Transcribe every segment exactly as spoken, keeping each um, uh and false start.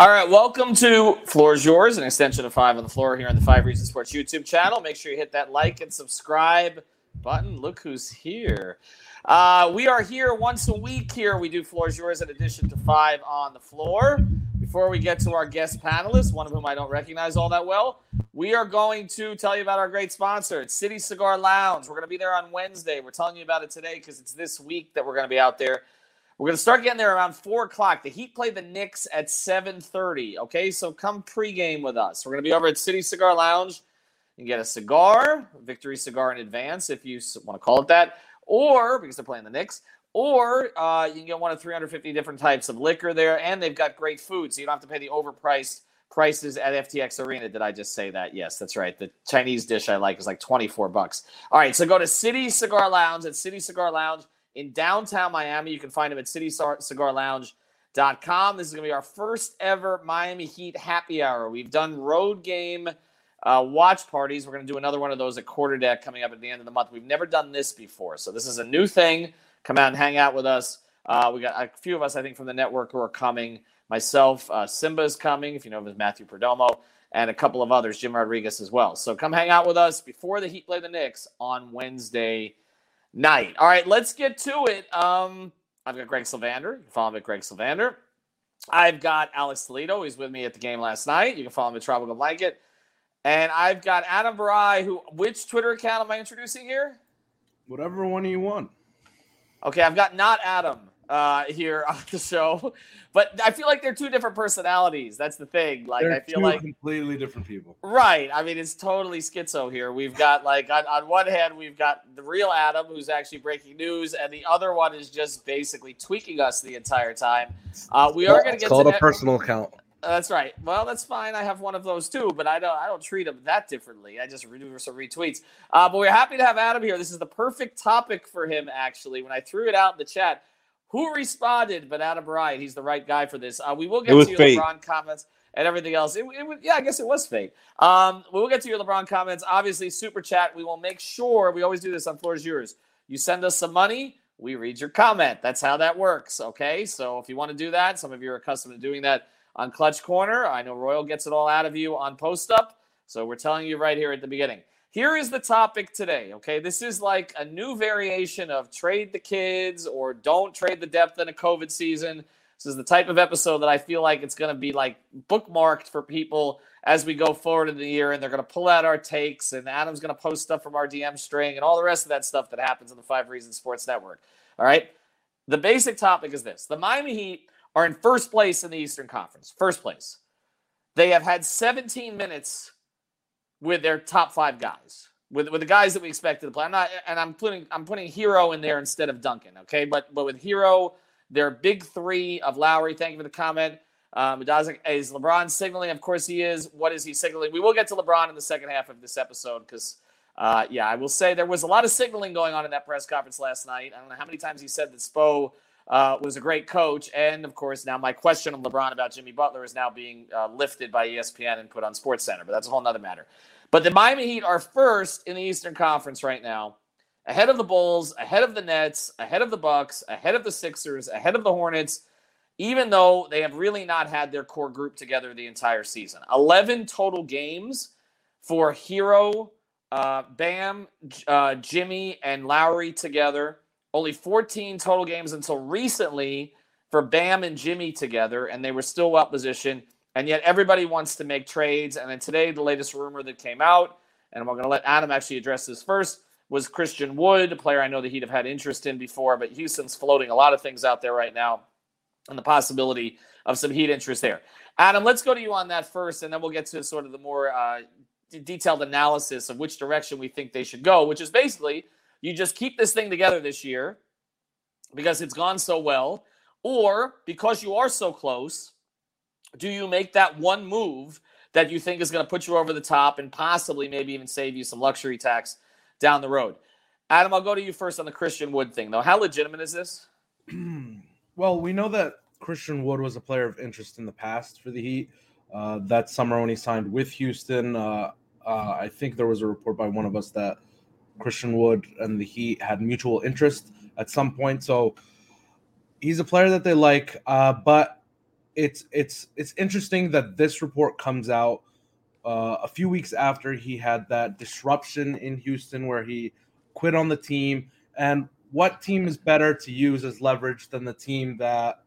All right, welcome to Floor's Yours, an extension of Five on the Floor here on the Five Reasons Sports YouTube channel. Make sure you hit that like and subscribe button. Look who's here. Uh, we are here once a week here. We do Floor's Yours in addition to Five on the Floor. Before we get to our guest panelists, one of whom I don't recognize all that well, we are going to tell you about our great sponsor. It's City Cigar Lounge. We're going to be there on Wednesday. We're telling you about it today because it's this week that we're going to be out there. We're going to start getting there around four o'clock. The Heat play the Knicks at seven thirty, okay? So come pregame with us. We're going to be over at City Cigar Lounge and get a cigar, a victory cigar in advance, if you want to call it that, or because they're playing the Knicks, or uh, you can get one of three hundred fifty different types of liquor there, and they've got great food, so you don't have to pay the overpriced prices at F T X Arena. Did I just say that? Yes, that's right. The Chinese dish I like is like twenty-four bucks. All right, so go to City Cigar Lounge at City Cigar Lounge in downtown Miami. You can find them at city cigar lounge dot com. This is going to be our first ever Miami Heat happy hour. We've done road game uh, watch parties. We're going to do another one of those at Quarterdeck coming up at the end of the month. We've never done this before, so this is a new thing. Come out and hang out with us. Uh, we got a few of us, I think, from the network who are coming. Myself, uh, Simba is coming, if you know him as Matthew Perdomo, and a couple of others, Jim Rodriguez as well. So come hang out with us before the Heat play the Knicks on Wednesday night. All right, let's get to it. Um, I've got Greg Sylvander. You can follow him at Greg Sylvander. I've got Alex Toledo. He's with me at the game last night. You can follow him at Tropical Blanket. And I've got Adam Barai, who, which Twitter account am I introducing here? Whatever one you want. Okay, I've got not Adam uh, here on the show. But I feel like they're two different personalities. That's the thing. Like they're I feel two like completely different people. Right. I mean, it's totally schizo here. We've got like on, on one hand, we've got the real Adam who's actually breaking news, and the other one is just basically tweaking us the entire time. Uh, we are going to get called to a that. personal account. Uh, that's right. Well, that's fine. I have one of those too, but I don't. I don't treat them that differently. I just do some retweets. Uh, but we're happy to have Adam here. This is the perfect topic for him. Actually, when I threw it out in the chat, who responded? But Adam Bryant, he's the right guy for this. Uh, we will get to your fate. LeBron comments and everything else. It, it was, yeah, I guess it was fake. Um, we will get to your LeBron comments. Obviously, super chat. We will make sure we always do this on Floor's Yours. You send us some money, we read your comment. That's how that works. Okay, so if you want to do that, some of you are accustomed to doing that on Clutch Corner. I know Royal gets it all out of you on Post Up, so we're telling you right here at the beginning. Here is the topic today, okay? This is like a new variation of trade the kids or don't trade the depth in a COVID season. This is the type of episode that I feel like it's going to be like bookmarked for people as we go forward in the year, and they're going to pull out our takes, and Adam's going to post stuff from our D M string and all the rest of that stuff that happens on the Five Reasons Sports Network, all right? The basic topic is this. The Miami Heat are in first place in the Eastern Conference. First place. They have had seventeen minutes with their top five guys, with with the guys that we expected to play. I'm not, and I'm putting I'm putting Herro in there instead of Duncan. Okay, but but with Herro, their big three of Lowry. Thank you for the comment. Um, is LeBron signaling? Of course he is. What is he signaling? We will get to LeBron in the second half of this episode because, uh, yeah, I will say there was a lot of signaling going on in that press conference last night. I don't know how many times he said that Spo Uh, was a great coach, and of course now my question on LeBron about Jimmy Butler is now being uh, lifted by E S P N and put on SportsCenter, but that's a whole nother matter. But the Miami Heat are first in the Eastern Conference right now, ahead of the Bulls, ahead of the Nets, ahead of the Bucks, ahead of the Sixers, ahead of the Hornets, even though they have really not had their core group together the entire season. eleven total games for Herro, uh, Bam, uh, Jimmy, and Lowry together. Only fourteen total games until recently for Bam and Jimmy together, and they were still well positioned. And yet everybody wants to make trades. And then today, the latest rumor that came out, and we're going to let Adam actually address this first, was Christian Wood, a player I know the Heat have had interest in before, but Houston's floating a lot of things out there right now, and the possibility of some Heat interest there. Adam, let's go to you on that first, and then we'll get to sort of the more uh, detailed analysis of which direction we think they should go, which is basically you just keep this thing together this year because it's gone so well, or because you are so close, do you make that one move that you think is going to put you over the top and possibly maybe even save you some luxury tax down the road? Adam, I'll go to you first on the Christian Wood thing, though. How legitimate is this? Well, we know that Christian Wood was a player of interest in the past for the Heat. Uh, that summer when he signed with Houston, uh, uh, I think there was a report by one of us that Christian Wood and the Heat had mutual interest at some point. So he's a player that they like, uh, but it's it's it's interesting that this report comes out uh, a few weeks after he had that disruption in Houston where he quit on the team. And what team is better to use as leverage than the team that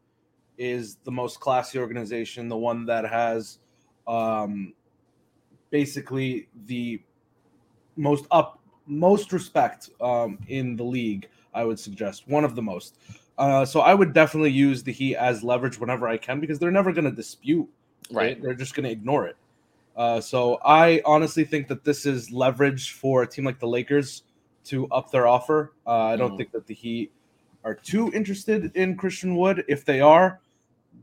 is the most classy organization, the one that has um, basically the most up, most respect um, in the league, I would suggest, one of the most. Uh, so I would definitely use the Heat as leverage whenever I can because they're never going to dispute, right? They're just going to ignore it. Uh, so I honestly think that this is leverage for a team like the Lakers to up their offer. Uh, I don't mm. think that the Heat are too interested in Christian Wood. If they are,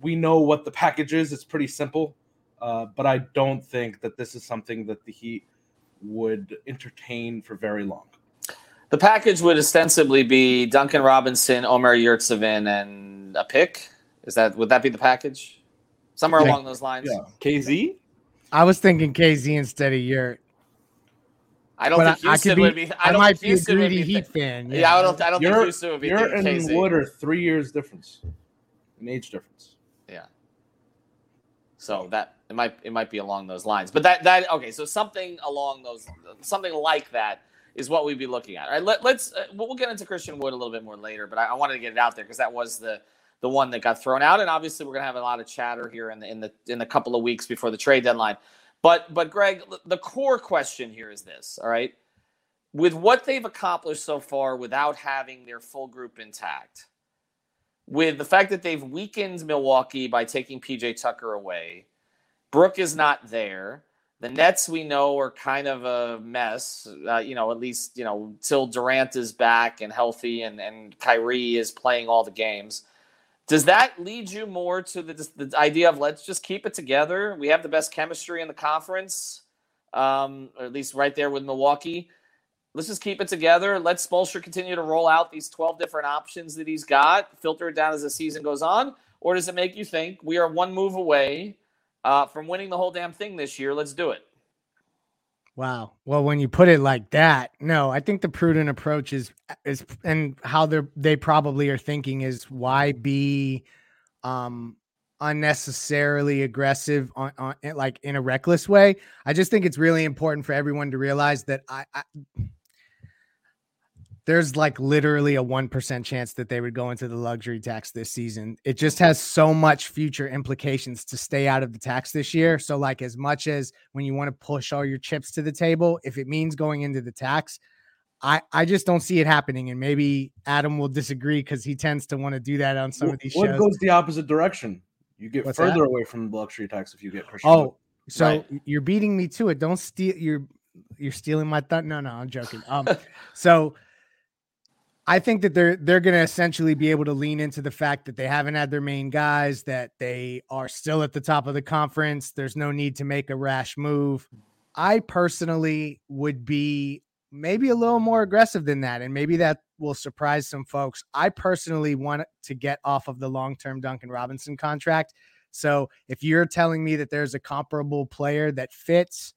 we know what the package is. It's pretty simple. Uh, but I don't think that this is something that the Heat would entertain for very long. The package would ostensibly be Duncan Robinson, Omer Yurtseven, and a pick. Is that would that be the package? Somewhere yeah. along those lines. Yeah. K Z? I was thinking K Z instead of Yurt. I don't but think Houston I be, would be. I, I don't might think Houston be a greedy Heat fan. Yeah, yeah, I don't. I don't You're, think Houston would be. You're and K Z. Wood are three years difference, an age difference. Yeah. So that it might it might be along those lines, but that that okay. So something along those something like that is what we'd be looking at. All right. Let, let's uh, we'll get into Christian Wood a little bit more later, but I, I wanted to get it out there because that was the the one that got thrown out, and obviously we're gonna have a lot of chatter here in the in the in the couple of weeks before the trade deadline. But, but Greg, the core question here is this, all right? With what they've accomplished so far without having their full group intact, with the fact that they've weakened Milwaukee by taking P J Tucker away, Brooke is not there, the Nets we know are kind of a mess, uh, you know, at least, you know, till Durant is back and healthy and, and Kyrie is playing all the games. Does that lead you more to the, the idea of let's just keep it together? We have the best chemistry in the conference, um, or at least right there with Milwaukee. Let's just keep it together. Let Spolestra continue to roll out these twelve different options that he's got, filter it down as the season goes on? Or does it make you think we are one move away uh, from winning the whole damn thing this year? Let's do it. Wow. Well, when you put it like that, no, I think the prudent approach is, is and how they're, they probably are thinking is why be um, unnecessarily aggressive on, on like in a reckless way. I just think it's really important for everyone to realize that I, I there's like literally a one percent chance that they would go into the luxury tax this season. It just has so much future implications to stay out of the tax this year. So like as much as when you want to push all your chips to the table, if it means going into the tax, I, I just don't see it happening. And maybe Adam will disagree because he tends to want to do that on some well, of these shows. What goes the opposite direction? You get What's further that? away from the luxury tax if you get Christian. Oh, so right. You're beating me to it. Don't steal. You're, you're stealing my thought. No, no, I'm joking. Um, so I think that they're they're going to essentially be able to lean into the fact that they haven't had their main guys, that they are still at the top of the conference. There's no need to make a rash move. I personally would be maybe a little more aggressive than that, and maybe that will surprise some folks. I personally want to get off of the long-term Duncan Robinson contract. So if you're telling me that there's a comparable player that fits,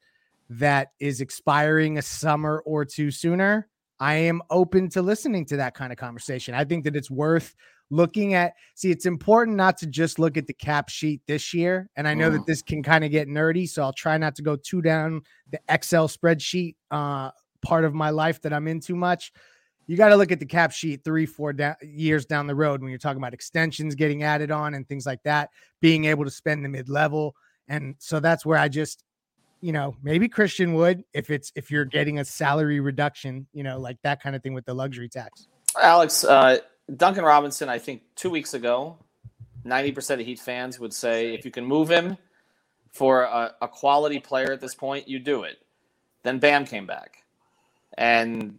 that is expiring a summer or two sooner, I am open to listening to that kind of conversation. I think that it's worth looking at. See, it's important not to just look at the cap sheet this year. And I know mm. that this can kind of get nerdy, so I'll try not to go too down the Excel spreadsheet uh, part of my life that I'm in too much. You got to look at the cap sheet three, four da- years down the road when you're talking about extensions getting added on and things like that, being able to spend the mid-level. And so that's where I just, you know, maybe Christian Wood, if it's if you're getting a salary reduction, you know, like that kind of thing with the luxury tax. Alex, uh, Duncan Robinson, I think two weeks ago ninety percent of Heat fans would say if you can move him for a, a quality player at this point, you do it. Then Bam came back. And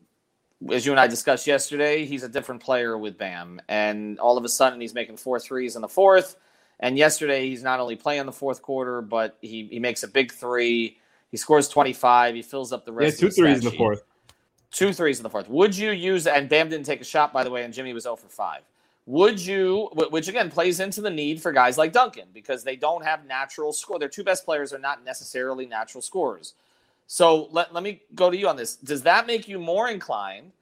as you and I discussed yesterday, he's a different player with Bam. And all of a sudden, he's making four threes in the fourth. And yesterday, he's not only playing the fourth quarter, but he, he makes a big three. He scores twenty-five. He fills up the rest yeah, of the stat sheet. Yeah, two threes in the fourth. Two threes in the fourth. Would you use – and Bam didn't take a shot, by the way, and Jimmy was zero for five. Would you – which, again, plays into the need for guys like Duncan because they don't have natural score. Their two best players are not necessarily natural scorers. So let, let me go to you on this. Does that make you more inclined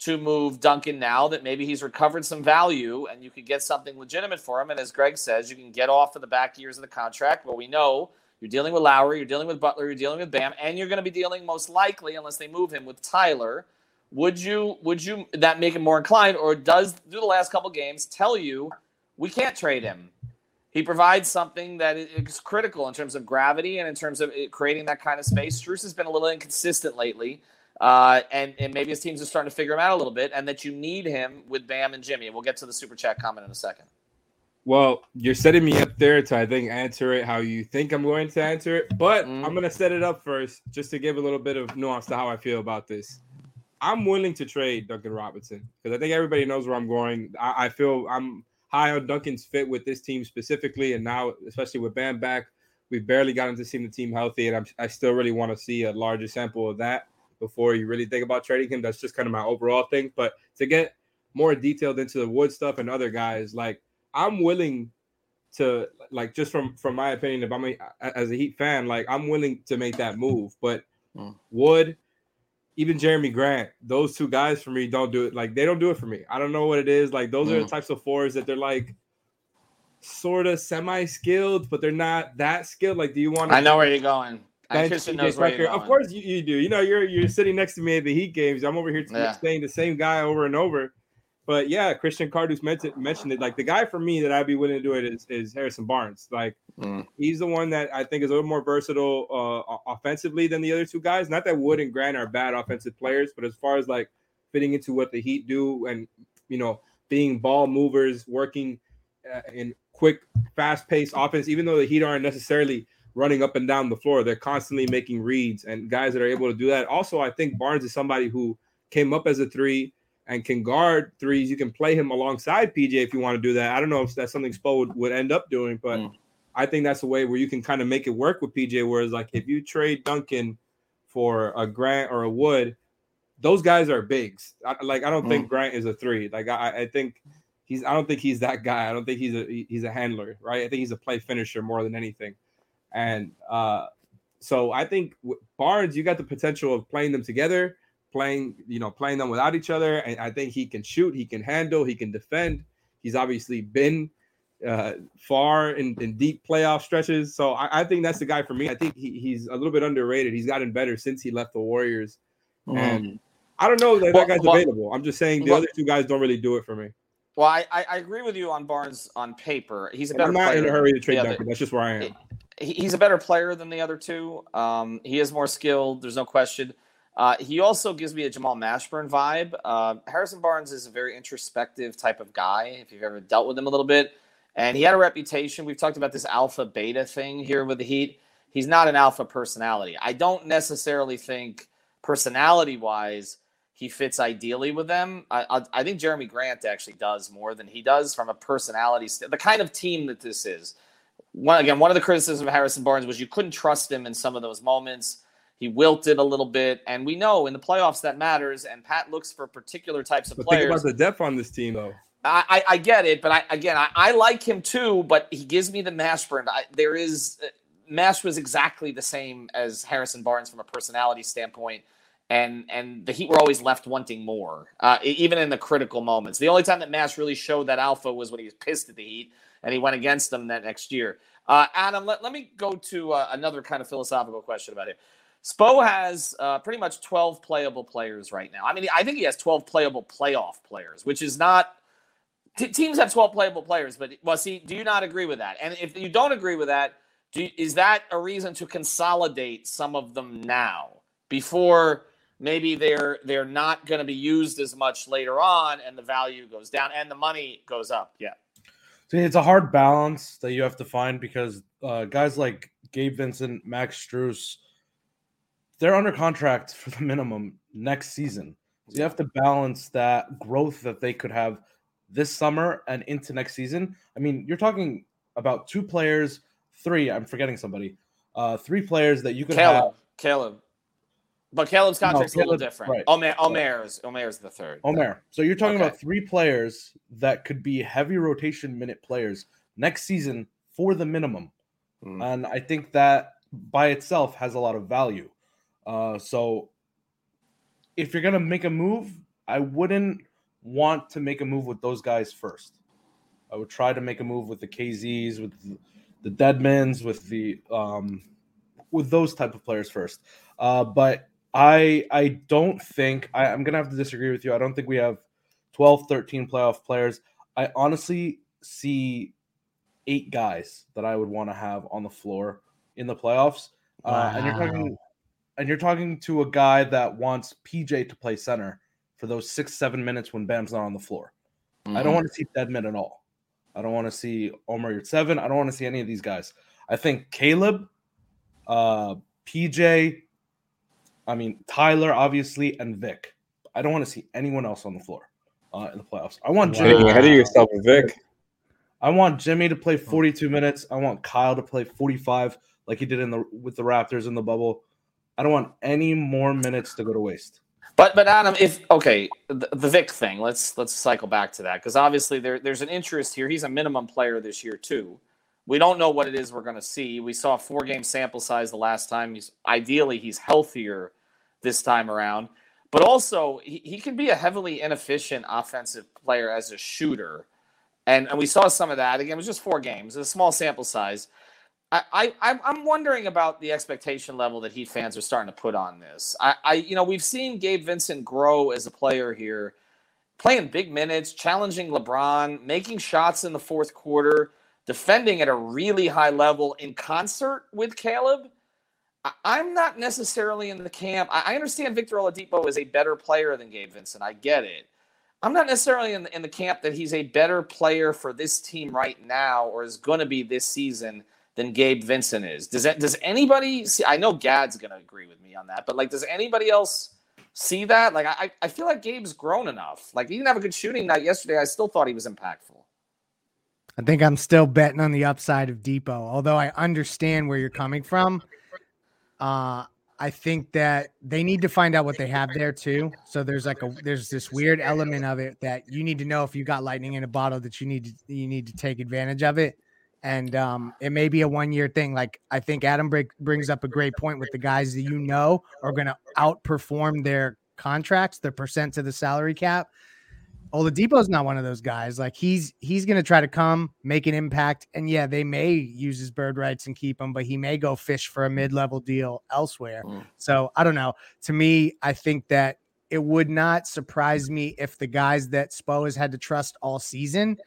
to move Duncan now that maybe he's recovered some value and you could get something legitimate for him? And as Greg says, you can get off of the back years of the contract where we know you're dealing with Lowry, you're dealing with Butler, you're dealing with Bam, and you're going to be dealing most likely, unless they move him, with Tyler. Would you would you that make him more inclined, or does do the last couple games tell you we can't trade him? He provides something that is critical in terms of gravity and in terms of creating that kind of space. Struce has been a little inconsistent lately, uh, and, and maybe his teams are starting to figure him out a little bit, and that you need him with Bam and Jimmy. And we'll get to the Super Chat comment in a second. Well, you're setting me up there to, I think, answer it how you think I'm going to answer it, but mm. I'm going to set it up first just to give a little bit of nuance to how I feel about this. I'm willing to trade Duncan Robinson because I think everybody knows where I'm going. I, I feel I'm – high on Duncan's fit with this team specifically, and now especially with Bam back, we've barely gotten to see the team healthy, and I'm, I still really want to see a larger sample of that before you really think about trading him. That's just kind of my overall thing. But to get more detailed into the Wood stuff and other guys, like I'm willing to, like just from from my opinion, if I'm a, as a Heat fan, like I'm willing to make that move. But mm. Wood, even Jeremy Grant, those two guys for me don't do it. Like, they don't do it for me. I don't know what it is. Like, those mm. are the types of fours that they're, like, sort of semi-skilled, but they're not that skilled. Like, do you want to – I know where you're going. I Christian knows where you're going. Of course you, you do. You know, you're you're sitting next to me at the Heat games. I'm over here yeah. saying the same guy over and over. But, yeah, Christian Carduce mentioned it. Like, the guy for me that I'd be willing to do it is, is Harrison Barnes. Like, mm. he's the one that I think is a little more versatile uh, offensively than the other two guys. Not that Wood and Grant are bad offensive players, but as far as, like, fitting into what the Heat do and, you know, being ball movers, working uh, in quick, fast-paced offense, even though the Heat aren't necessarily running up and down the floor, they're constantly making reads and guys that are able to do that. Also, I think Barnes is somebody who came up as a three and can guard threes. You can play him alongside P J if you want to do that. I don't know if that's something Spo would, would end up doing, but mm. I think that's a way where you can kind of make it work with P J, whereas like if you trade Duncan for a Grant or a Wood, those guys are bigs. I, like I don't mm. think Grant is a three. Like I, I think he's I don't think he's that guy. I don't think he's a he's a handler, right? I think he's a play finisher more than anything. And uh, so I think with Barnes, you got the potential of playing them together. Playing, you know, playing them without each other, and I think he can shoot, he can handle, he can defend. He's obviously been uh, far in, in deep playoff stretches, so I, I think that's the guy for me. I think he, he's a little bit underrated. He's gotten better since he left the Warriors, mm-hmm. and I don't know that well, that guy's well, available. I'm just saying the well, other two guys don't really do it for me. Well, I, I agree with you on Barnes on paper. He's a better. I'm not player in a hurry to trade Duncan. That's just where I am. He's a better player than the other two. Um, he is more skilled. There's no question. Uh, he also gives me a Jamal Mashburn vibe. Uh, Harrison Barnes is a very introspective type of guy, if you've ever dealt with him a little bit. And he had a reputation. We've talked about this alpha-beta thing here with the Heat. He's not an alpha personality. I don't necessarily think personality-wise he fits ideally with them. I, I, I think Jeremy Grant actually does more than he does from a personality st- the kind of team that this is. One, again, one of the criticisms of Harrison Barnes was you couldn't trust him in some of those moments. He wilted a little bit, and we know in the playoffs that matters, and Pat looks for particular types of but players. Think about the depth on this team, though. I, I, I get it, but I, again, I, I like him too, but he gives me the Mashburn. I, there is – Mash was exactly the same as Harrison Barnes from a personality standpoint, and, and the Heat were always left wanting more, uh, even in the critical moments. The only time that Mash really showed that alpha was when he was pissed at the Heat, and he went against them that next year. Uh, Adam, let, let me go to uh, another kind of philosophical question about it. Spo has uh, pretty much twelve playable players right now. I mean, I think he has twelve playable playoff players, which is not t- – teams have twelve playable players, but, well, see, do you not agree with that? And if you don't agree with that, do you, is that a reason to consolidate some of them now before maybe they're they're not going to be used as much later on and the value goes down and the money goes up? Yeah. See, it's a hard balance that you have to find because uh, guys like Gabe Vincent, Max Strus, they're under contract for the minimum next season. So you have to balance that growth that they could have this summer and into next season. I mean, you're talking about two players, three, I'm forgetting somebody, uh, three players that you could Caleb, have. Caleb. But Caleb's contract's no, Caleb, a little different. Right. Omer, Omer's, Omer's the third. Omer. So you're talking okay. about three players that could be heavy rotation minute players next season for the minimum. Mm. And I think that by itself has a lot of value. Uh, so if you're going to make a move, I wouldn't want to make a move with those guys first. I would try to make a move with the K Zs, with the Deadmans, with the um, with those type of players first. Uh, but I I don't think I, I'm going to have to disagree with you. I don't think we have twelve, thirteen playoff players. I honestly see eight guys that I would want to have on the floor in the playoffs. Uh, wow. And you're talking. And you're talking to a guy that wants P J to play center for those six, seven minutes when Bam's not on the floor. Mm-hmm. I don't want to see Deadman at all. I don't want to see Omer Yurtseven. I don't want to see any of these guys. I think Caleb, uh, P J, I mean, Tyler, obviously, and Vic. I don't want to see anyone else on the floor uh, in the playoffs. I want Jimmy. Wow. Ahead of yourself with Vic. I want Jimmy to play forty-two minutes. I want Kyle to play forty-five like he did in the with the Raptors in the bubble. I don't want any more minutes to go to waste. But but Adam, if okay, the, the Vic thing. Let's let's cycle back to that because obviously there there's an interest here. He's a minimum player this year too. We don't know what it is we're going to see. We saw a four game sample size the last time. He's ideally he's healthier this time around, but also he, he can be a heavily inefficient offensive player as a shooter, and and we saw some of that again. It was just four games, a small sample size. I, I, I'm wondering about the expectation level that Heat fans are starting to put on this. I, I, you know, we've seen Gabe Vincent grow as a player here, playing big minutes, challenging LeBron, making shots in the fourth quarter, defending at a really high level in concert with Caleb. I, I'm not necessarily in the camp. I, I understand Victor Oladipo is a better player than Gabe Vincent. I get it. I'm not necessarily in the, in the camp that he's a better player for this team right now or is going to be this season than Gabe Vincent is. Does that, does anybody see? I know Gad's going to agree with me on that, but like, does anybody else see that? Like, I, I feel like Gabe's grown enough. Like, he didn't have a good shooting night yesterday. I still thought he was impactful. I think I'm still betting on the upside of Depot, although I understand where you're coming from. Uh, I think that they need to find out what they have there too. So there's like a there's this weird element of it that you need to know if you got lightning in a bottle that you need to, you need to take advantage of it. And um, it may be a one-year thing. Like I think Adam break, brings up a great point with the guys that you know are going to outperform their contracts, their percent to the salary cap. Oladipo's not one of those guys. Like he's he's going to try to come, make an impact, and yeah, they may use his bird rights and keep him, but he may go fish for a mid-level deal elsewhere. Mm. So I don't know. To me, I think that it would not surprise me if the guys that Spo has had to trust all season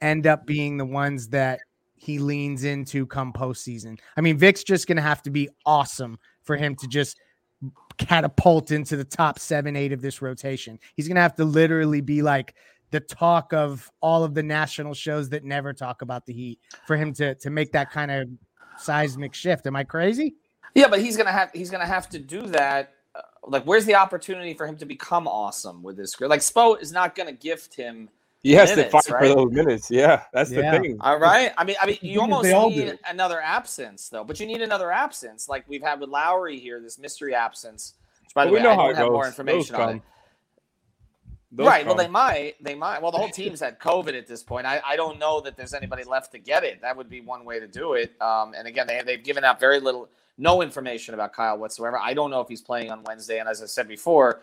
end up being the ones that he leans into come postseason. I mean, Vic's just going to have to be awesome for him to just catapult into the top seven, eight of this rotation. He's going to have to literally be like the talk of all of the national shows that never talk about the Heat for him to, to make that kind of seismic shift. Am I crazy? Yeah, but he's going to have, he's going to have to do that. Uh, like, where's the opportunity for him to become awesome with this group? Like Spo is not going to gift him Yes, they fight right? for those minutes. Yeah, that's yeah. the thing. All right. I mean, I mean, you almost need another absence, though. But you need another absence, like we've had with Lowry here, this mystery absence. Which, by the well, way, we know I how don't it have goes. more information on it. Those right. Come. Well, they might. They might. Well, the whole team's had COVID at this point. I, I don't know that there's anybody left to get it. That would be one way to do it. Um, and again, they they've given out very little, no information about Kyle whatsoever. I don't know if he's playing on Wednesday. And as I said before.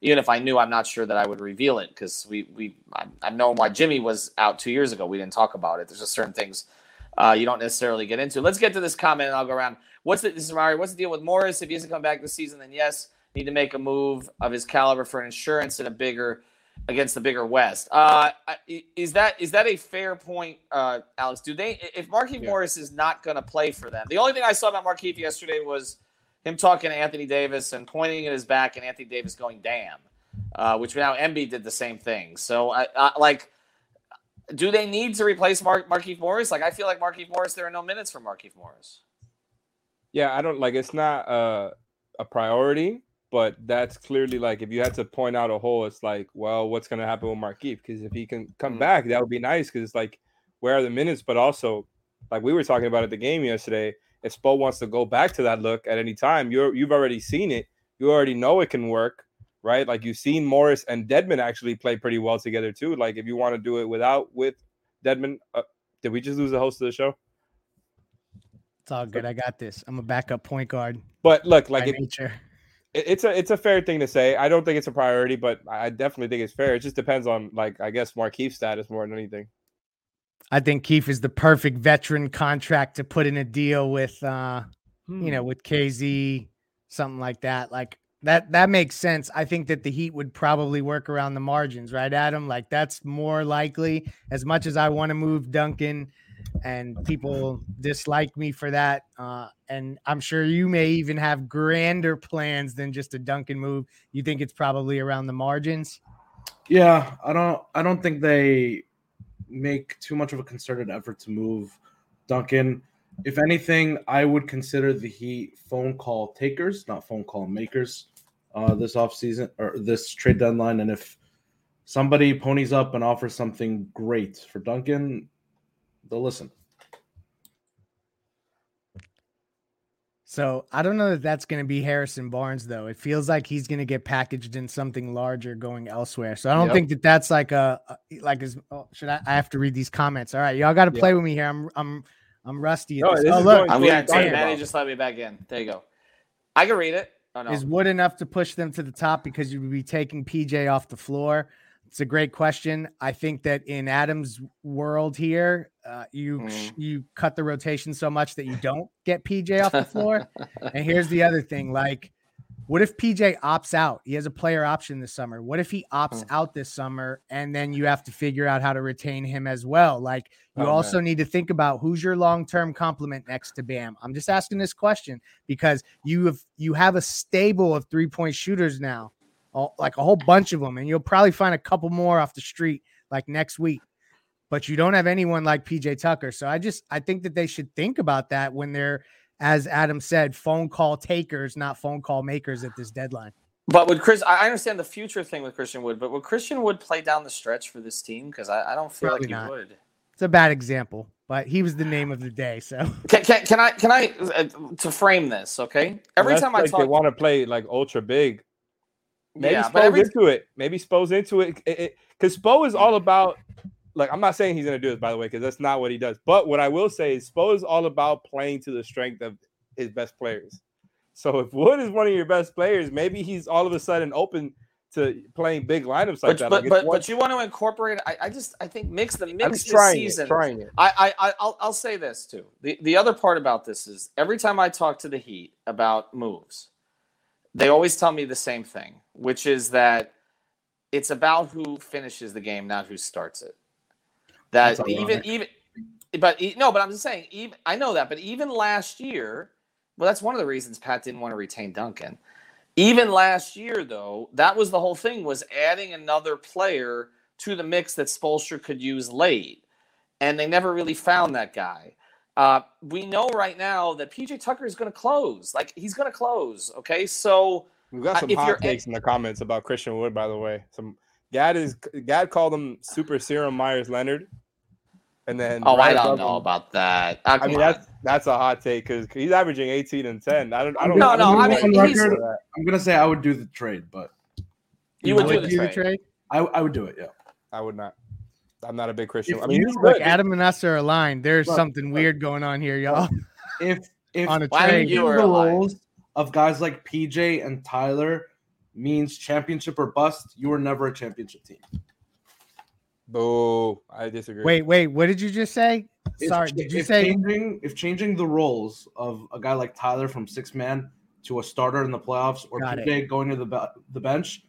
even if I knew, I'm not sure that I would reveal it because we, we I, I've known why Jimmy was out two years ago. We didn't talk about it. There's just certain things uh, you don't necessarily get into. Let's get to this comment, and I'll go around. What's the, this is Mari. What's the deal with Morris? If he doesn't come back this season, then yes, need to make a move of his caliber for an insurance and a bigger against the bigger West. Uh, is that is that a fair point, uh, Alex? Do they if Marquise yeah. Morris is not going to play for them? The only thing I saw about Marquise yesterday was him talking to Anthony Davis and pointing at his back and Anthony Davis going, damn, uh, which now Embiid did the same thing. So, I, I, like, do they need to replace Mar- Marquise Morris? Like, I feel like Marquise Morris, there are no minutes for Marquise Morris. Yeah, I don't, like, it's not uh, a priority, but that's clearly, like, if you had to point out a hole, it's like, well, what's going to happen with Marquise? Because if he can come mm-hmm. back, that would be nice because it's like, where are the minutes? But also, like we were talking about at the game yesterday, if Spo wants to go back to that look at any time, you're, you've already seen it. You already know it can work, right? Like, you've seen Morris and Dedmon actually play pretty well together, too. Like, if you want to do it without, with Dedmon. Uh, did we just lose the host of the show? It's all good. I got this. I'm a backup point guard. But, look, like, it, it, it's a it's a fair thing to say. I don't think it's a priority, but I definitely think it's fair. It just depends on, like, I guess, Marquise status more than anything. I think Keefe is the perfect veteran contract to put in a deal with, uh, hmm. you know, with K Z, something like that. Like that, that makes sense. I think that the Heat would probably work around the margins, right, Adam? Like that's more likely. As much as I want to move Duncan, and people dislike me for that, uh, and I'm sure you may even have grander plans than just a Duncan move. You think it's probably around the margins? Yeah, I don't. I don't think they. Make too much of a concerted effort to move Duncan. If anything, I would consider the Heat phone call takers, not phone call makers, uh, this offseason or this trade deadline. And if somebody ponies up and offers something great for Duncan, they'll listen. So I don't know that that's going to be Harrison Barnes, though. It feels like he's going to get packaged in something larger going elsewhere. So I don't yep. think that that's like a like. As, oh, should I? I have to read these comments. All right, y'all got to play yep. with me here. I'm I'm I'm rusty. At no, this. This oh look, I'm yeah, Manny just let me back in. There you go. I can read it. Oh, no. Is Wood enough to push them to the top because you would be taking P J off the floor? It's a great question. I think that in Adam's world here, uh, you mm. you cut the rotation so much that you don't get P J off the floor. And here's the other thing. Like, what if P J opts out? He has a player option this summer. What if he opts mm. out this summer and then you have to figure out how to retain him as well? Like, you oh, also man. need to think about who's your long-term complement next to Bam. I'm just asking this question because you have, you have a stable of three-point shooters now. Like a whole bunch of them, and you'll probably find a couple more off the street like next week, but you don't have anyone like P J Tucker. So I just, I think that they should think about that when they're, as Adam said, phone call takers, not phone call makers at this deadline. But would Chris, I understand the future thing with Christian Wood, but would Christian Wood play down the stretch for this team? Cause I, I don't feel probably like he not. would. It's a bad example, but he was the name of the day. So can, can, can I, can I, uh, to frame this. Okay. Every well, time like I talk, they want to play like ultra big. Maybe yeah, Spo's every... into it. Maybe Spo's into it. Because Spo is all about, like, I'm not saying he's going to do this, by the way, because that's not what he does. But what I will say is Spo is all about playing to the strength of his best players. So if Wood is one of your best players, maybe he's all of a sudden open to playing big lineups like but, that. But, like but, one... but you want to incorporate, I, I just, I think mix the mix this season. It, trying it. I, I, I'll, I'll say this, too. The, the other part about this is every time I talk to the Heat about moves, they always tell me the same thing, which is that it's about who finishes the game, not who starts it. That even, even, but no, but I'm just saying, even, I know that, but even last year, well, that's one of the reasons Pat didn't want to retain Duncan. Even last year, though, that was the whole thing, was adding another player to the mix that Spolstra could use late. And they never really found that guy. Uh, we know right now that P J Tucker is going to close. Like, he's going to close, okay? So we've got some uh, hot takes in the comments about Christian Wood, by the way. Some Gad is Gad called him Super Serum Myers Leonard. And then Oh, Brad I don't know him. about that. I, I mean, that's that's a hot take cuz he's averaging eighteen and ten. I don't I don't No, no, I mean, record, I'm going to say I would do the trade, but You, you would do, the, do trade. the trade? I I would do it, yeah. I would not. I'm not a big Christian. If I mean, you, like Adam and us are aligned. There's but, something but, weird going on here, y'all. If if on a train, you are the roles of guys like P J and Tyler means championship or bust. You were never a championship team. Boo. I disagree. Wait, wait. What did you just say? If, Sorry. Did you if say changing, if changing the roles of a guy like Tyler from six man to a starter in the playoffs, or P J going to the be- the bench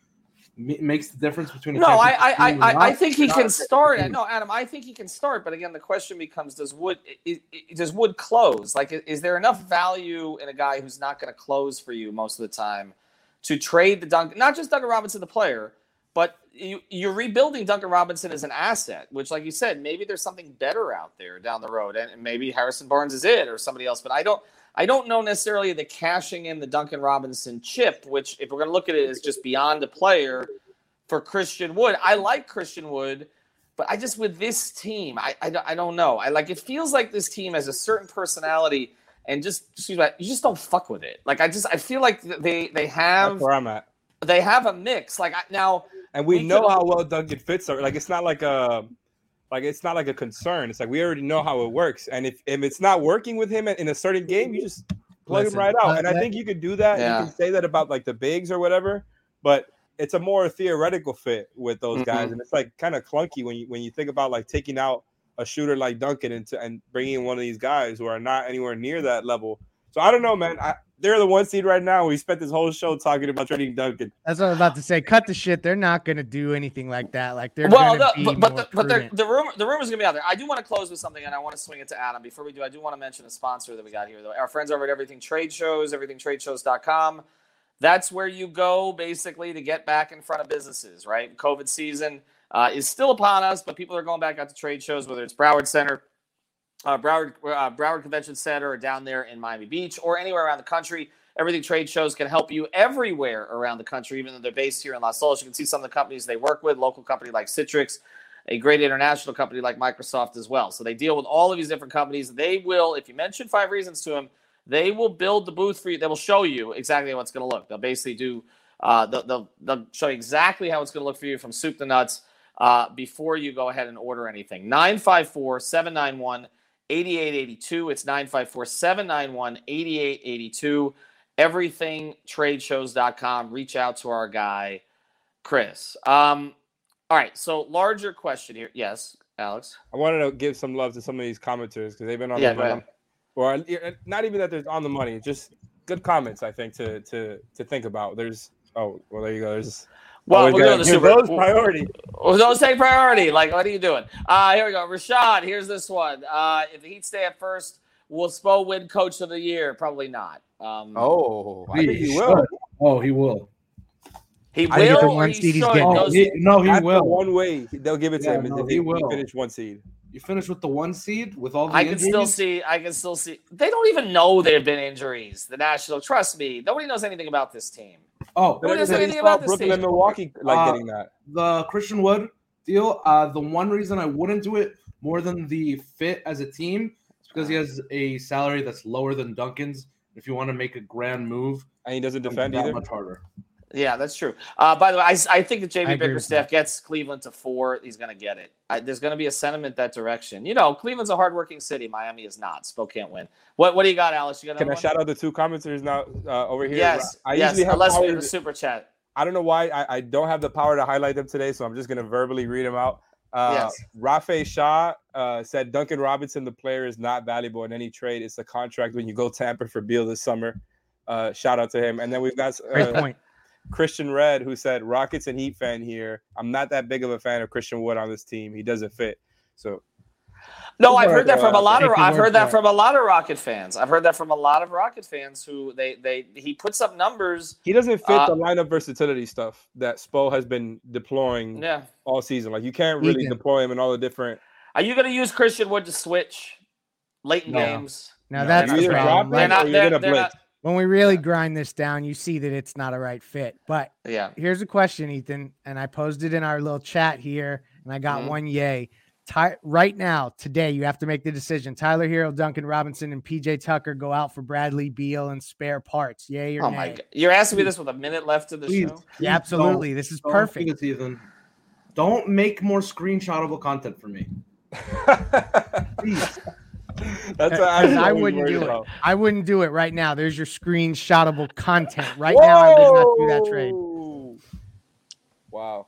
makes the difference between a no, I I I, not, I think he can start. No, Adam, I think he can start. But again, the question becomes: Does Wood is, does Wood close? Like, is there enough value in a guy who's not going to close for you most of the time to trade the Duncan? Not just Duncan Robinson, the player, but you, you're rebuilding Duncan Robinson as an asset. Which, like you said, maybe there's something better out there down the road, and, and maybe Harrison Barnes is it or somebody else. But I don't. I don't know necessarily the cashing in the Duncan Robinson chip, which if we're going to look at it as just beyond a player for Christian Wood. I like Christian Wood, but I just with this team, I, I, I don't know. I like it feels like this team has a certain personality and just excuse me, you just don't fuck with it. Like I just I feel like they they have That's where I'm at. They have a mix. Like I, now and we, we know how well Duncan fits. Like it's not like a Like, it's not like a concern. It's like we already know how it works. And if, if it's not working with him in a certain game, you just plug Listen, him right out. And I think you could do that. Yeah. You can say that about, like, the bigs or whatever. But it's a more theoretical fit with those mm-hmm. guys. And it's, like, kind of clunky when you when you think about, like, taking out a shooter like Duncan and, to, and bringing in one of these guys who are not anywhere near that level. So, I don't know, man. I, they're the one seed right now. We spent this whole show talking about trading Duncan. That's what I was about to say. Cut the shit. They're not going to do anything like that. Like they're well, the, be but but the, but the, the rumor the rumor is going to be out there. I do want to close with something, and I want to swing it to Adam. Before we do, I do want to mention a sponsor that we got here, though. Our friends over at Everything Trade Shows, everything trade shows dot com. That's where you go basically to get back in front of businesses, right? COVID season uh, is still upon us, but people are going back out to trade shows, whether it's Broward Center. Uh, Broward uh, Broward Convention Center or down there in Miami Beach or anywhere around the country. Everything Trade Shows can help you everywhere around the country, even though they're based here in Las Olas. You can see some of the companies they work with, local company like Citrix, a great international company like Microsoft as well. So they deal with all of these different companies. They will, if you mention Five Reasons to them, they will build the booth for you. They will show you exactly how it's going to look. They'll basically do, uh, they'll, they'll, they'll show you exactly how it's going to look for you from soup to nuts uh, before you go ahead and order anything. nine five four, seven nine one, eight eight eight two. eighty-eight eighty-two. It's nine five four, seven nine one, eighty-eight eighty-two. everything trade shows dot com. Reach out to our guy, Chris. Um, all right. So, larger question here. Yes, Alex. I wanted to give some love to some of these commenters because they've been on yeah, the money. Or not even that they're on the money. Just good comments, I think, to to to think about. There's oh well, there you go. There's. Well, oh, we're doing the Super Bowl. Priority. Don't say priority. Like, what are you doing? Uh, here we go. Rashad, here's this one. Uh, if the Heat stay at first, will Spo win Coach of the Year? Probably not. Um, oh, I think he will. Should. Oh, he will. He will. I the one he seed he's oh, he, no, he That's will. One way they'll give it to yeah, him. No, he, he will finish one seed. You finish with the one seed with all the I injuries? can still see. I can still see. They don't even know there have been injuries. The National, trust me, nobody knows anything about this team. Oh, nobody knows anything about this team. Brooklyn and Milwaukee like uh, getting that. The Christian Wood deal. Uh, the one reason I wouldn't do it more than the fit as a team is because he has a salary that's lower than Duncan's. If you want to make a grand move, and he doesn't defend either, much harder. Yeah, that's true. Uh, by the way, I, I think that J B Bickerstaff gets Cleveland to four. He's going to get it. I, there's going to be a sentiment that direction. You know, Cleveland's a hardworking city. Miami is not. Spo can't win. What What do you got, Alex? You got? Can I one? shout out the two commenters now uh, over here? Yes. I yes. Usually have Unless we have a super chat. I don't know why I, I don't have the power to highlight them today, so I'm just going to verbally read them out. Uh, yes. Rafe Shah uh, said Duncan Robinson, the player, is not valuable in any trade. It's a contract when you go tamper for Beal this summer. Uh, shout out to him. And then we've got uh, great point. Christian Red, who said Rockets and Heat fan here. I'm not that big of a fan of Christian Wood on this team. He doesn't fit. So, no, I've heard that from a lot of I've heard that from a lot of Rocket fans. I've heard that from a lot of Rocket fans who they they he puts up numbers. He doesn't fit uh, the lineup versatility stuff that Spo has been deploying yeah. all season. Like you can't really deploy him in all the different. Are you going to use Christian Wood to switch late in no. games? Now no, that's the problem. They're not. They're, they're not When we really grind this down, you see that it's not a right fit. But yeah. here's a question, Ethan, and I posed it in our little chat here, and I got mm-hmm. one yay. Ty- right now, today, you have to make the decision. Tyler Herro, Duncan Robinson, and P J Tucker go out for Bradley Beal and spare parts. Yay or oh nay? My God. You're asking me this with a minute left of the Please. show? Yeah, absolutely. Don't, this is don't perfect. It, Ethan. Don't make more screenshotable content for me. Please. That's what I, I wouldn't do about. it. I wouldn't do it right now. There's your screenshotable content right Whoa! now. I would not do that trade. Wow.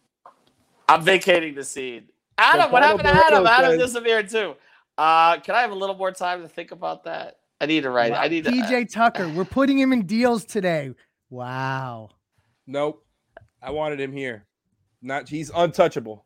I'm vacating the scene. Adam, what happened to Adam? Adam disappeared too. Uh, can I have a little more time to think about that? I need to write. Wow. I need to, P J uh, Tucker. We're putting him in deals today. Wow. Nope. I wanted him here. Not he's untouchable.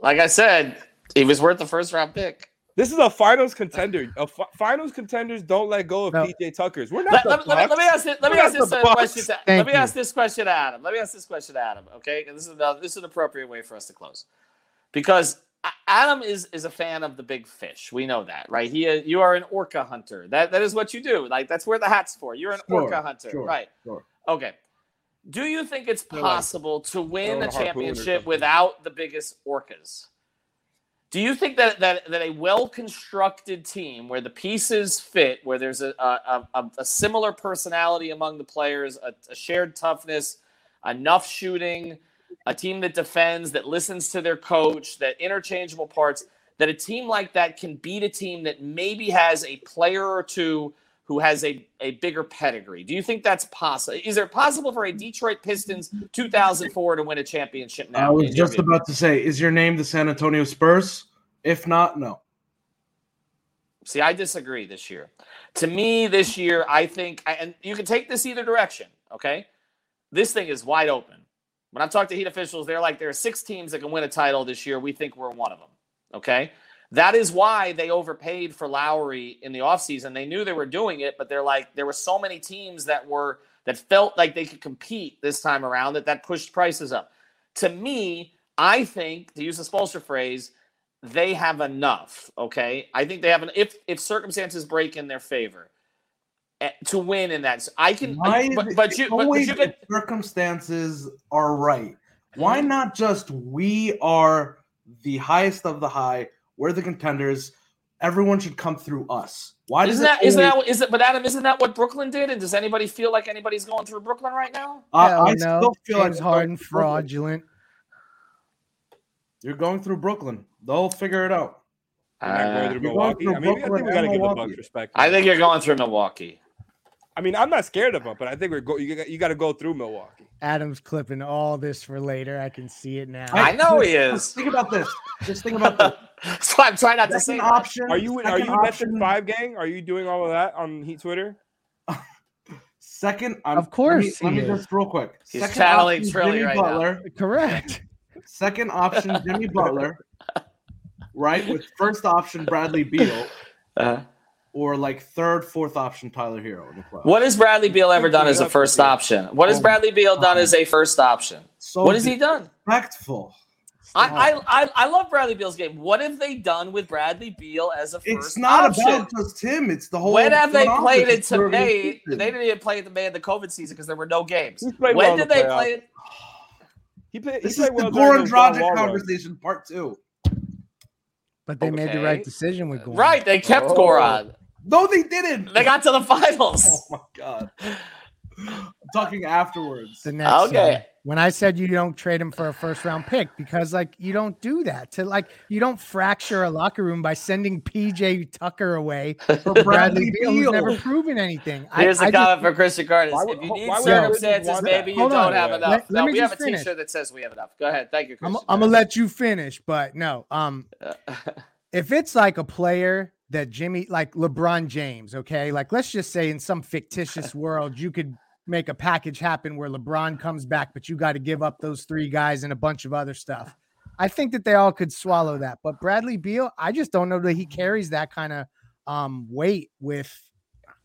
Like I said, he was worth the first round pick. This is a finals contender. A fi- finals contenders don't let go of no. P J Tuckers. We're not. Let, the let, let, let me ask. Let We're me ask this question. To, let me you. ask this question, to Adam. Let me ask this question, to Adam. Okay, and this is another, this is an appropriate way for us to close, because Adam is is a fan of the big fish. We know that, right? He, uh, you are an orca hunter. That that is what you do. Like that's where the hat's for. You're an sure, orca hunter, sure, right? Sure. Okay. Do you think it's possible to win a championship without the biggest orcas? Do you think that that, that a well-constructed team where the pieces fit, where there's a a, a, a similar personality among the players, a, a shared toughness, enough shooting, a team that defends, that listens to their coach, that interchangeable parts, that a team like that can beat a team that maybe has a player or two who has a, a bigger pedigree? Do you think that's possible? Is it possible for a Detroit Pistons two thousand four to win a championship now? I was just video? about to say, is your name the San Antonio Spurs? If not, no. See, I disagree this year. To me, this year, I think, and you can take this either direction, okay? This thing is wide open. When I've talked to Heat officials, they're like, there are six teams that can win a title this year. We think we're one of them, okay? That is why they overpaid for Lowry in the offseason. They knew they were doing it, but they're like, there were so many teams that were that felt like they could compete this time around that that pushed prices up. To me, I think, to use the Spolestra phrase, they have enough, okay? I think they have an if if circumstances break in their favor uh, to win in that. So I can why but, but you but, but you could, circumstances are right. Why not just we are the highest of the high? We're the contenders. Everyone should come through us. Why does that? Isn't that? Only... Isn't that is it, but Adam, isn't that what Brooklyn did? And does anybody feel like anybody's going through Brooklyn right now? Uh, Hell I no. still feel James like Harden fraudulent. You're going through Brooklyn. They'll figure it out. Uh, you're going through I mean, Brooklyn. I think we gotta give the Bucks respect. I think you're going through Milwaukee. I mean, I'm not scared of them, but I think we're go- you, you got to go through Milwaukee. Adam's clipping all this for later. I can see it now. I, I know he is. Just think about this. Just think about this. That's why I'm trying not That's to say an option. Are you are you Metron Five Gang? Are you doing all of that on Heat Twitter? Second, I'm, of course. Let me, let me just real quick. He's Second channeling option, Trilly Jimmy right Butler. Now. Correct. Second option, Jimmy Butler. Right with first option, Bradley Beal. Uh-huh. Or like third, fourth option, Tyler Herro. In the playoffs. What has Bradley Beal ever done as a first option? What has Bradley Beal done as a first option? So what has he done? Respectful. I, I I I love Bradley Beal's game. What have they done with Bradley Beal as a first option? It's not option? about just him. It's the whole. When have they played it to May? Season. They didn't even play it to May in the COVID season because there were no games. When well did they playoff. play it? He played. This he played is well the Goran Dragic conversation, part two. But they okay. made the right decision with Goran. Right, they kept oh. Goran. No, they didn't. They got to the finals. Oh, my God. I'm talking afterwards. The next okay. Time. When I said you don't trade him for a first-round pick because, like, you don't do that. To like, you don't fracture a locker room by sending P J Tucker away for Bradley Beal, who's never proven anything. Here's I, a I comment just, for Christian Curtis. Why, if you need circumstances, maybe you don't on, have yeah. enough. Let, no, let we have a finish. T-shirt that says we have enough. Go ahead. Thank you, Christian. I'm, I'm going to let you finish, but no. Um, if it's like a player that Jimmy, like LeBron James, okay? Like, let's just say in some fictitious world, you could – make a package happen where LeBron comes back, but you got to give up those three guys and a bunch of other stuff. I think that they all could swallow that, but Bradley Beal, I just don't know that he carries that kind of um, weight with,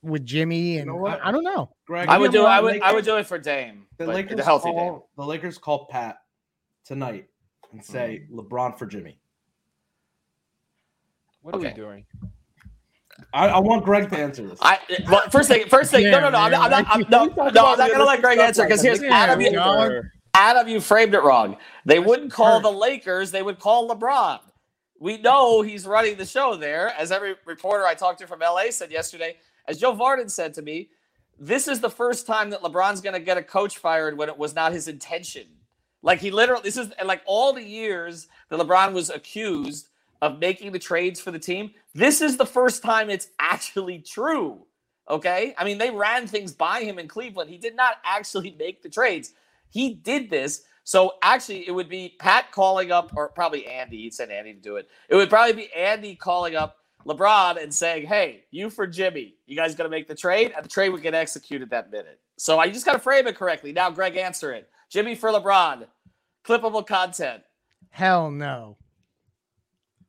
with Jimmy. And you know I, I don't know. Greg, I would do, I would, Lakers, I would do it for Dame. The Lakers, the healthy call, Dame. The Lakers call Pat tonight and say mm. LeBron for Jimmy. What okay. are we doing? I, I want Greg to answer this. I, well, first thing, first thing, yeah, no, no, no, man. I'm not, I'm, I'm, no, no, I'm not gonna let Greg answer because here's Adam. You, Adam, you framed it wrong. They wouldn't call the Lakers; they would call LeBron. We know he's running the show there, as every reporter I talked to from L A said yesterday. As Joe Varden said to me, this is the first time that LeBron's gonna get a coach fired when it was not his intention. Like he literally, this is like all the years that LeBron was accused of making the trades for the team, this is the first time it's actually true, okay? I mean, they ran things by him in Cleveland. He did not actually make the trades. He did this So actually, it would be Pat calling up, or probably Andy. He'd send Andy to do it. It would probably be Andy calling up LeBron and saying, hey, you for Jimmy. You guys going to make the trade? And the trade would get executed that minute. So I just got to frame it correctly. Now, Greg, answer it. Jimmy for LeBron. Clippable content. Hell no.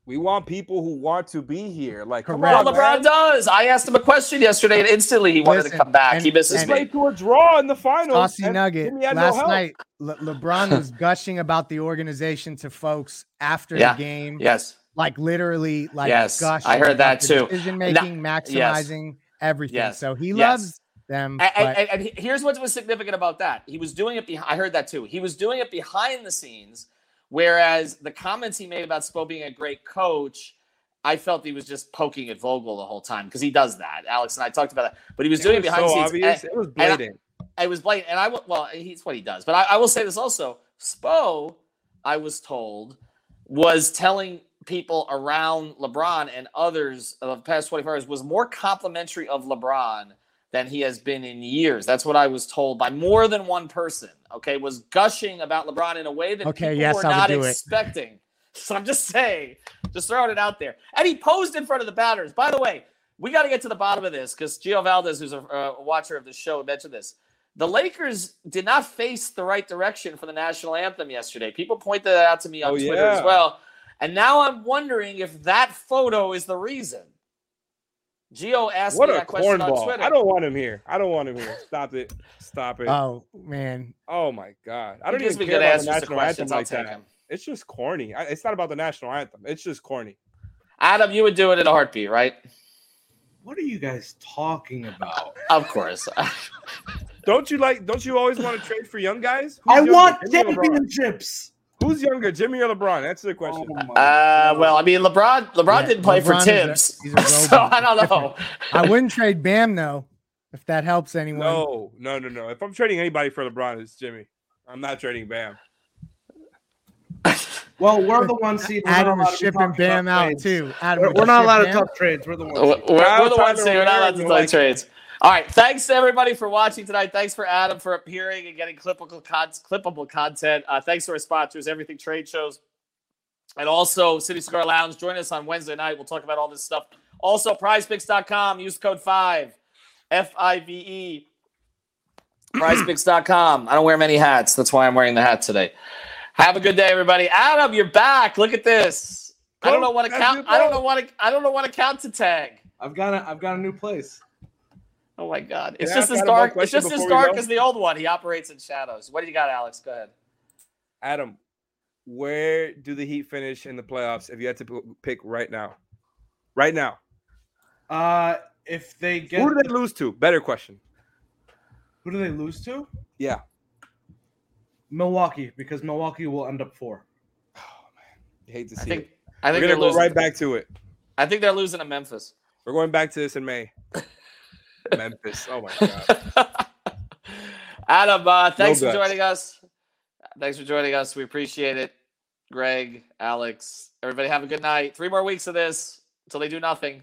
We want people who want to be here. Like, come on, LeBron man. does. I asked him a question yesterday, and instantly he wanted Listen, to come back. And, he misses and, me. He played to a draw in the finals. Aussie Nugget. Last no night, Le- LeBron was gushing about the organization to folks after yeah. the game. Yes. Like, literally, like, yes. gushing. I heard that, too. Decision-making, no. maximizing yes. everything. Yes. So he yes. loves them. And, but- and, and, and here's what was significant about that. He was doing it. Be- I heard that, too. He was doing it behind the scenes. Whereas the comments he made about Spo being a great coach, I felt he was just poking at Vogel the whole time because he does that. Alex and I talked about that, but he was doing it, was it behind so the scenes. Obvious. And, it was blatant. It was blatant, and I well, he's what he does. But I, I will say this also: Spo, I was told, was telling people around LeBron and others of the past twenty-four hours was more complimentary of LeBron than he has been in years. That's what I was told by more than one person, okay, was gushing about LeBron in a way that okay, people yes, were I not expecting. It. So I'm just saying, just throwing it out there. And he posed in front of the batters. By the way, we got to get to the bottom of this because Gio Valdez, who's a uh, watcher of the show, mentioned this. The Lakers did not face the right direction for the national anthem yesterday. People pointed that out to me on oh, Twitter yeah. as well. And now I'm wondering if that photo is the reason. Gio asked what me that question ball. on Twitter. I don't want him here. I don't want him here. Stop it. Stop it. Oh, man. Oh, my God. I don't even care about the national anthem like that. Him. It's just corny. I, it's not about the national anthem. It's just corny. Adam, you would do it in a heartbeat, right? What are you guys talking about? Of course. Don't you like? Don't you always want to trade for young guys? Who's I younger? want championships. Who's younger, Jimmy or LeBron? Answer the question. Oh uh, well, I mean, LeBron LeBron yeah, didn't play LeBron for Tibbs, so I don't know. I wouldn't trade Bam, though, if that helps anyone. No, no, no, no. If I'm trading anybody for LeBron, it's Jimmy. I'm not trading Bam. Well, we're the one seed. Adam's shipping Bam out, trades. too. Adam, we're, we're not allowed to talk trades. We're the one seed. We're, we're, we're the one seed. We're not allowed to talk trades. All right. Thanks to everybody for watching tonight. Thanks for Adam for appearing and getting clippable, con- clippable content. Uh, thanks to our sponsors, Everything Trade Shows, and also City Cigar Lounge. Join us on Wednesday night. We'll talk about all this stuff. Also, prize picks dot com. Use code five, F I V E, prize picks dot com. I don't wear many hats. That's why I'm wearing the hat today. Have a good day, everybody. Adam, you're back. Look at this. I don't know what to count. I don't know what to, I don't know what to count to tag. I've got a, I've got a new place. Oh my God! It's yeah, just as dark. It's just as dark as the old one. He operates in shadows. What do you got, Alex? Go ahead. Adam, where do the Heat finish in the playoffs? If you had to p- pick right now, right now, uh, if they get who do they lose to? Better question. Who do they lose to? Yeah, Milwaukee, because Milwaukee will end up four. Oh man, I hate to see I think, it. I think We're gonna they're go losing. right back to it. I think they're losing to Memphis. We're going back to this in May. Memphis. Oh, my God. Adam, uh, thanks no for joining us. Thanks for joining us. We appreciate it. Greg, Alex, everybody have a good night. Three more weeks of this until they do nothing.